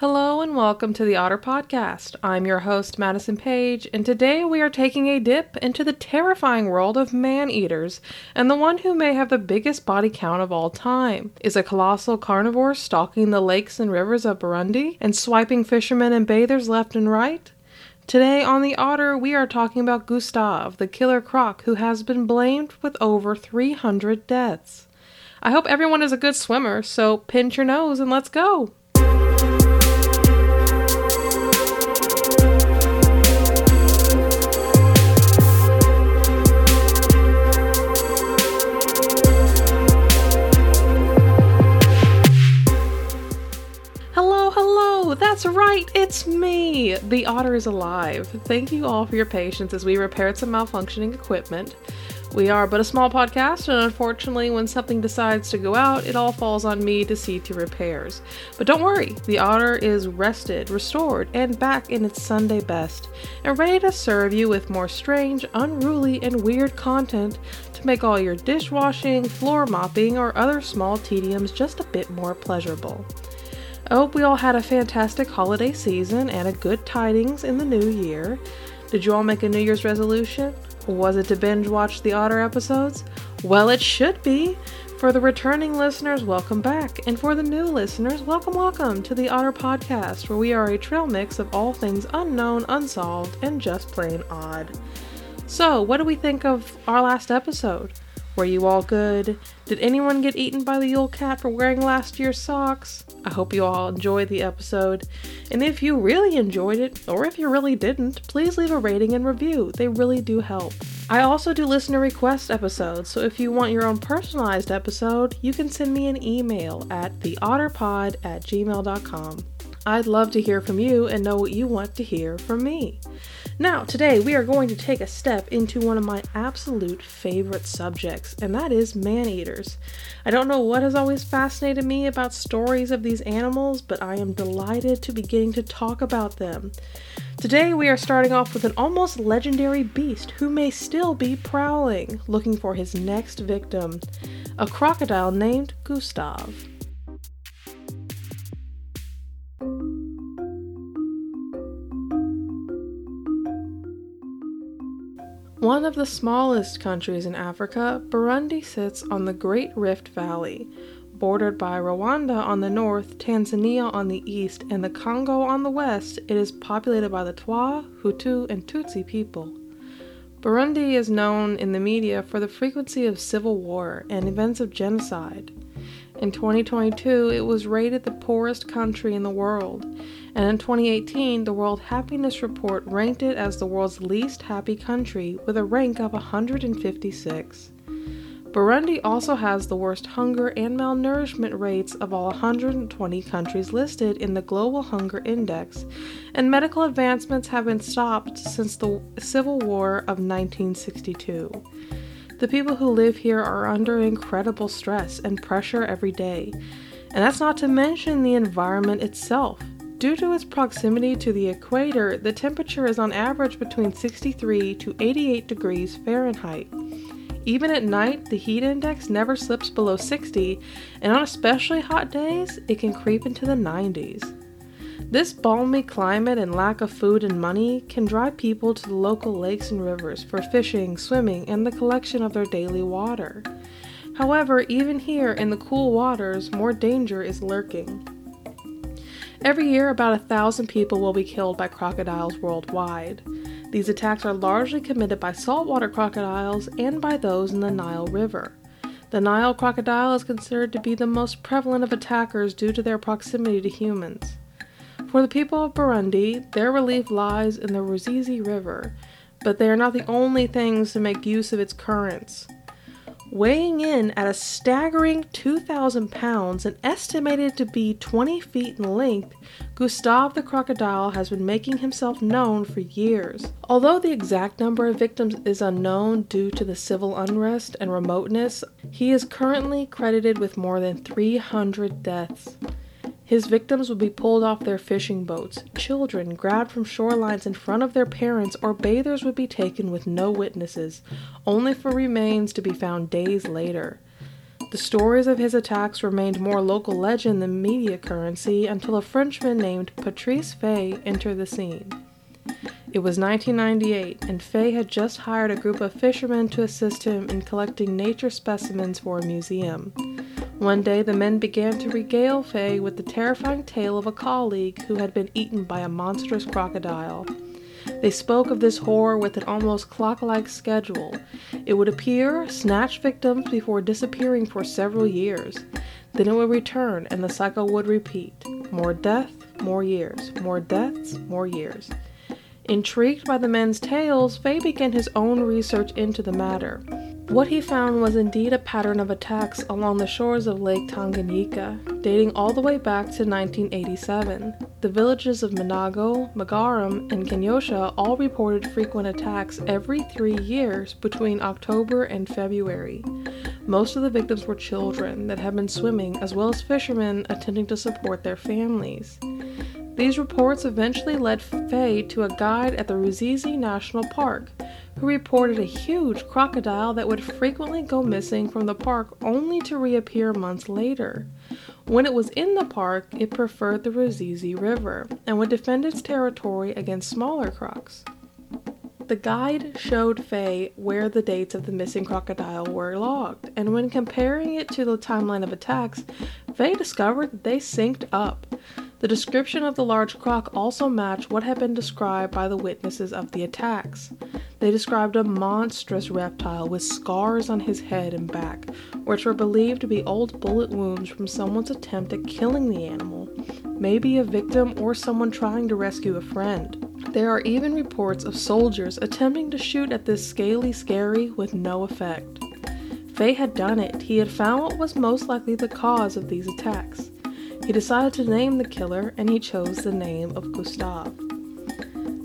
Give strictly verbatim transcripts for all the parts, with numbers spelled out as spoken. Hello and welcome to the Odder Podcast. I'm your host, Madison Page, and today we are taking a dip into the terrifying world of man-eaters, and the one who may have the biggest body count of all time. Is a colossal carnivore stalking the lakes and rivers of Burundi and swiping fishermen and bathers left and right? Today on The Odder, we are talking about Gustave, the killer croc who has been blamed with over three hundred deaths. I hope everyone is a good swimmer, so pinch your nose and let's go! That's right, it's me! The Odder is alive. Thank you all for your patience as we repaired some malfunctioning equipment. We are but a small podcast, and unfortunately when something decides to go out, it all falls on me to see to repairs. But don't worry, the Odder is rested, restored, and back in its Sunday best, and ready to serve you with more strange, unruly, and weird content to make all your dishwashing, floor mopping, or other small tediums just a bit more pleasurable. I hope we all had a fantastic holiday season and a good tidings in the new year. Did you all make a New Year's resolution? Was it to binge watch the Odder episodes? Well, it should be! For the returning listeners, welcome back. And for the new listeners, welcome, welcome to the Odder Podcast, where we are a trail mix of all things unknown, unsolved, and just plain odd. So, what do we think of our last episode? Were you all good? Did anyone get eaten by the Yule Cat for wearing last year's socks? I hope you all enjoyed the episode. And if you really enjoyed it, or if you really didn't, please leave a rating and review. They really do help. I also do listener request episodes, so if you want your own personalized episode, you can send me an email at the odder pod at gmail dot com. I'd love to hear from you and know what you want to hear from me. Now, today we are going to take a step into one of my absolute favorite subjects, and that is man-eaters. I don't know what has always fascinated me about stories of these animals, but I am delighted to be getting to talk about them. Today we are starting off with an almost legendary beast who may still be prowling, looking for his next victim, a crocodile named Gustave. One of the smallest countries in Africa, Burundi sits on the Great Rift Valley, bordered by Rwanda on the north, Tanzania on the east, and the Congo on the west. It is populated by the Twa, Hutu, and Tutsi people. Burundi is known in the media for the frequency of civil war and events of genocide. In twenty twenty-two, it was rated the poorest country in the world, and in twenty eighteen, the World Happiness Report ranked it as the world's least happy country with a rank of one hundred fifty-six. Burundi also has the worst hunger and malnourishment rates of all one hundred twenty countries listed in the Global Hunger Index, and medical advancements have been stopped since the Civil War of nineteen sixty-two. The people who live here are under incredible stress and pressure every day, and that's not to mention the environment itself. Due to its proximity to the equator, the temperature is on average between sixty-three to eighty-eight degrees Fahrenheit. Even at night, the heat index never slips below sixty, and on especially hot days, it can creep into the nineties. This balmy climate and lack of food and money can drive people to the local lakes and rivers for fishing, swimming, and the collection of their daily water. However, even here in the cool waters, more danger is lurking. Every year, about a thousand people will be killed by crocodiles worldwide. These attacks are largely committed by saltwater crocodiles and by those in the Nile River. The Nile crocodile is considered to be the most prevalent of attackers due to their proximity to humans. For the people of Burundi, their relief lies in the Rusizi River, but they are not the only things to make use of its currents. Weighing in at a staggering two thousand pounds and estimated to be twenty feet in length, Gustave the crocodile has been making himself known for years. Although the exact number of victims is unknown due to the civil unrest and remoteness, he is currently credited with more than three hundred deaths. His victims would be pulled off their fishing boats, children grabbed from shorelines in front of their parents, or bathers would be taken with no witnesses, only for remains to be found days later. The stories of his attacks remained more local legend than media currency until a Frenchman named Patrice Faye entered the scene. It was nineteen ninety-eight, and Faye had just hired a group of fishermen to assist him in collecting nature specimens for a museum. One day, the men began to regale Faye with the terrifying tale of a colleague who had been eaten by a monstrous crocodile. They spoke of this horror with an almost clock-like schedule. It would appear, snatch victims before disappearing for several years. Then it would return, and the cycle would repeat. More death, more years. More deaths, more years. Intrigued by the men's tales, Faye began his own research into the matter. What he found was indeed a pattern of attacks along the shores of Lake Tanganyika, dating all the way back to nineteen eighty-seven. The villages of Manago, Magaram, and Kenyosha all reported frequent attacks every three years between October and February. Most of the victims were children that had been swimming, as well as fishermen attempting to support their families. These reports eventually led Faye to a guide at the Rusizi National Park, who reported a huge crocodile that would frequently go missing from the park only to reappear months later. When it was in the park, it preferred the Rusizi River and would defend its territory against smaller crocs. The guide showed Faye where the dates of the missing crocodile were logged, and when comparing it to the timeline of attacks, Faye discovered that they synced up. The description of the large croc also matched what had been described by the witnesses of the attacks. They described a monstrous reptile with scars on his head and back, which were believed to be old bullet wounds from someone's attempt at killing the animal, maybe a victim or someone trying to rescue a friend. There are even reports of soldiers attempting to shoot at this scaly scary with no effect. Faye had done it. He had found what was most likely the cause of these attacks. He decided to name the killer, and he chose the name of Gustave.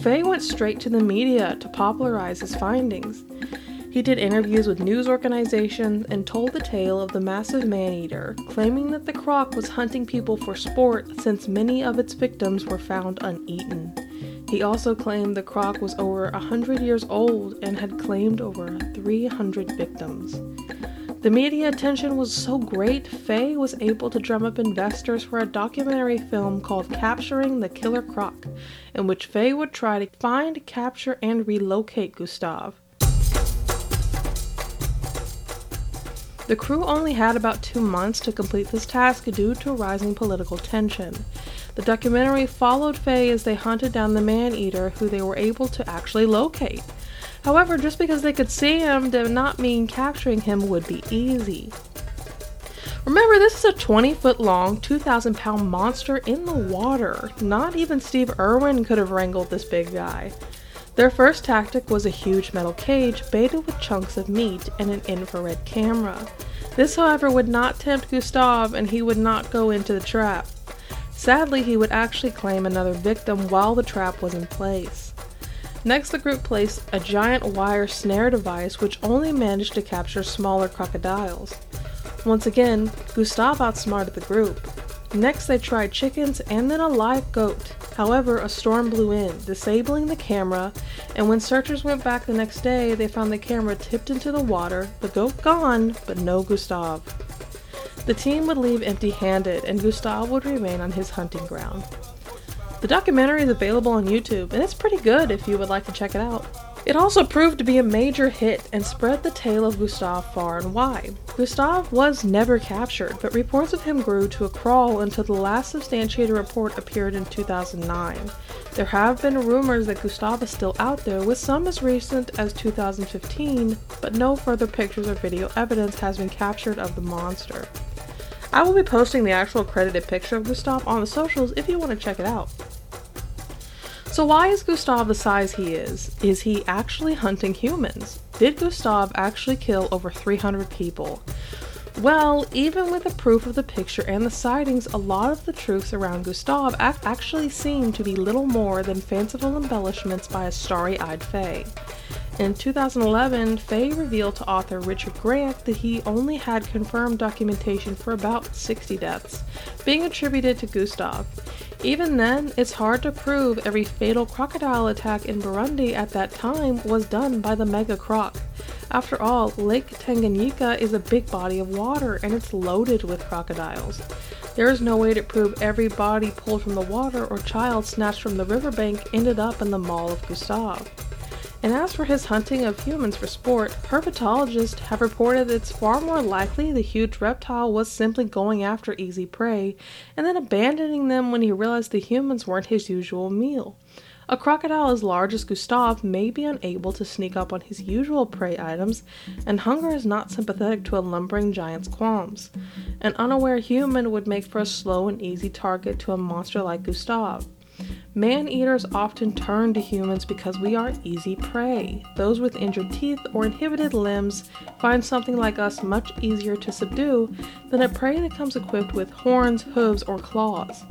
Faye went straight to the media to popularize his findings. He did interviews with news organizations and told the tale of the massive man-eater, claiming that the croc was hunting people for sport since many of its victims were found uneaten. He also claimed the croc was over one hundred years old and had claimed over three hundred victims. The media attention was so great, Faye was able to drum up investors for a documentary film called Capturing the Killer Croc, in which Faye would try to find, capture, and relocate Gustave. The crew only had about two months to complete this task due to rising political tension. The documentary followed Faye as they hunted down the man-eater, who they were able to actually locate. However, just because they could see him did not mean capturing him would be easy. Remember, this is a twenty-foot long, two thousand pound monster in the water. Not even Steve Irwin could have wrangled this big guy. Their first tactic was a huge metal cage baited with chunks of meat and an infrared camera. This, however, would not tempt Gustave, and he would not go into the trap. Sadly, he would actually claim another victim while the trap was in place. Next, the group placed a giant wire snare device which only managed to capture smaller crocodiles. Once again, Gustave outsmarted the group. Next, they tried chickens and then a live goat. However, a storm blew in, disabling the camera, and when searchers went back the next day, they found the camera tipped into the water, the goat gone, but no Gustave. The team would leave empty-handed, and Gustave would remain on his hunting ground. The documentary is available on YouTube, and it's pretty good if you would like to check it out. It also proved to be a major hit and spread the tale of Gustave far and wide. Gustave was never captured, but reports of him grew to a crawl until the last substantiated report appeared in two thousand nine. There have been rumors that Gustave is still out there, with some as recent as two thousand fifteen, but no further pictures or video evidence has been captured of the monster. I will be posting the actual credited picture of Gustave on the socials if you want to check it out. So why is Gustave the size he is? Is he actually hunting humans? Did Gustave actually kill over three hundred people? Well, even with the proof of the picture and the sightings, a lot of the truths around Gustave actually seem to be little more than fanciful embellishments by a starry-eyed Faye. In two thousand eleven, Faye revealed to author Richard Grant that he only had confirmed documentation for about sixty deaths, being attributed to Gustave. Even then, it's hard to prove every fatal crocodile attack in Burundi at that time was done by the mega croc. After all, Lake Tanganyika is a big body of water and it's loaded with crocodiles. There is no way to prove every body pulled from the water or child snatched from the riverbank ended up in the maw of Gustave. And as for his hunting of humans for sport, herpetologists have reported that it's far more likely the huge reptile was simply going after easy prey and then abandoning them when he realized the humans weren't his usual meal. A crocodile as large as Gustave may be unable to sneak up on his usual prey items, and hunger is not sympathetic to a lumbering giant's qualms. An unaware human would make for a slow and easy target to a monster like Gustave. Man-eaters often turn to humans because we are easy prey. Those with injured teeth or inhibited limbs find something like us much easier to subdue than a prey that comes equipped with horns, hooves, or claws.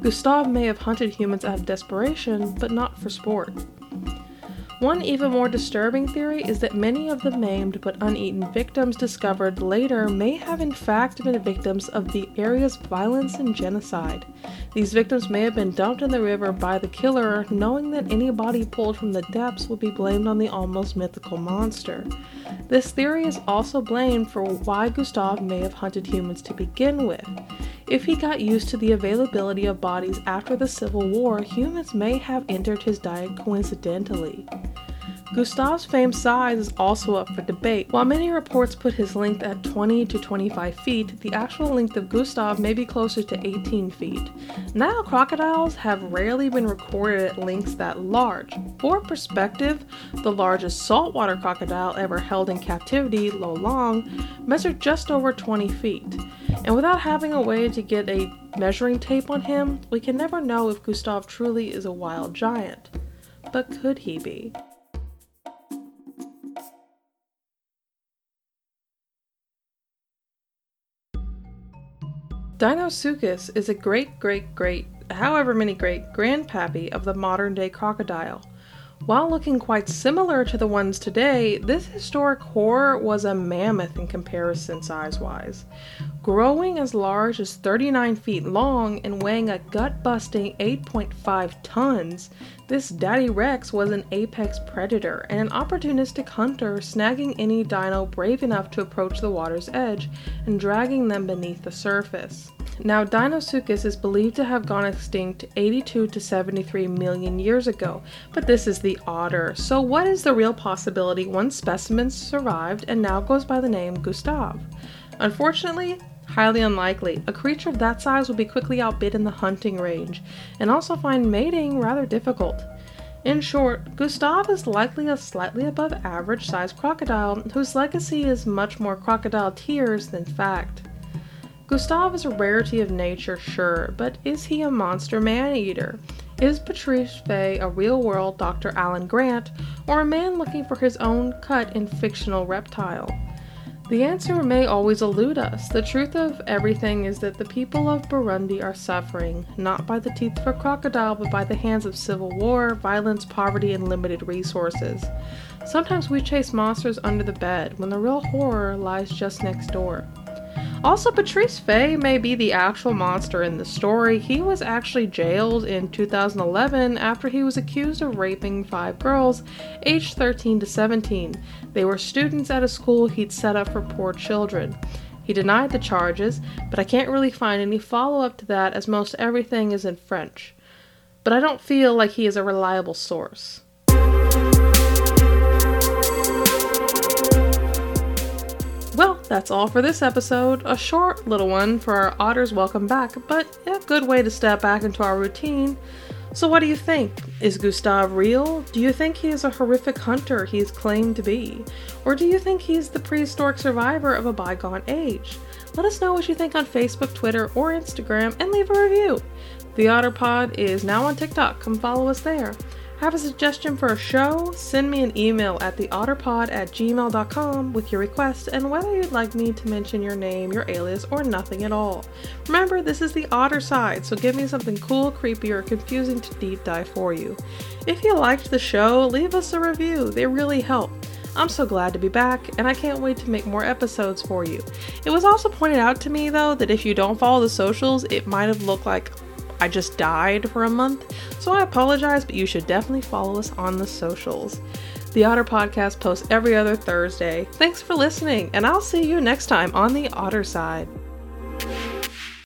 Gustave may have hunted humans out of desperation, but not for sport. One even more disturbing theory is that many of the maimed but uneaten victims discovered later may have in fact been victims of the area's violence and genocide. These victims may have been dumped in the river by the killer, knowing that any body pulled from the depths would be blamed on the almost mythical monster. This theory is also blamed for why Gustave may have hunted humans to begin with. If he got used to the availability of bodies after the Civil War, humans may have entered his diet coincidentally. Gustave's famed size is also up for debate. While many reports put his length at twenty to twenty-five feet, the actual length of Gustave may be closer to eighteen feet. Nile crocodiles have rarely been recorded at lengths that large. For perspective, the largest saltwater crocodile ever held in captivity, Lolong, measured just over twenty feet. And without having a way to get a measuring tape on him, we can never know if Gustave truly is a wild giant. But could he be? Deinosuchus is a great-great-great, however many great-grandpappy of the modern-day crocodile. While looking quite similar to the ones today, this historic horror was a mammoth in comparison size-wise, growing as large as thirty-nine feet long and weighing a gut-busting eight point five tons. This daddy rex was an apex predator and an opportunistic hunter, snagging any dino brave enough to approach the water's edge and dragging them beneath the surface. Now, Deinosuchus is believed to have gone extinct eighty-two to seventy-three million years ago, but this is the Odder. So what is the real possibility one specimen survived and now goes by the name Gustave? Unfortunately, highly unlikely. A creature of that size would be quickly outbid in the hunting range, and also find mating rather difficult. In short, Gustave is likely a slightly above average sized crocodile whose legacy is much more crocodile tears than fact. Gustave is a rarity of nature, sure, but is he a monster man-eater? Is Patrice Faye a real-world Doctor Alan Grant, or a man looking for his own cut in fictional reptile? The answer may always elude us. The truth of everything is that the people of Burundi are suffering, not by the teeth of a crocodile, but by the hands of civil war, violence, poverty, and limited resources. Sometimes we chase monsters under the bed, when the real horror lies just next door. Also, Patrice Faye may be the actual monster in the story. He was actually jailed in two thousand eleven after he was accused of raping five girls aged thirteen to seventeen. They were students at a school he'd set up for poor children. He denied the charges, but I can't really find any follow-up to that as most everything is in French. But I don't feel like he is a reliable source. Well, that's all for this episode, a short little one for our Otter's welcome back, but a good way to step back into our routine. So what do you think? Is Gustave real? Do you think he is a horrific hunter he is claimed to be? Or do you think he is the prehistoric survivor of a bygone age? Let us know what you think on Facebook, Twitter, or Instagram, and leave a review. The Odder Pod is now on TikTok, come follow us there. Have a suggestion for a show? Send me an email at the odder pod at gmail dot com with your request and whether you'd like me to mention your name, your alias, or nothing at all. Remember, this is the Odder side, so give me something cool, creepy, or confusing to deep dive for you. If you liked the show, leave us a review. They really help. I'm so glad to be back, and I can't wait to make more episodes for you. It was also pointed out to me, though, that if you don't follow the socials, it might have looked like I just died for a month, so I apologize, but you should definitely follow us on the socials. The Odder podcast posts every other Thursday. Thanks for listening, and I'll see you next time on The Odder Side.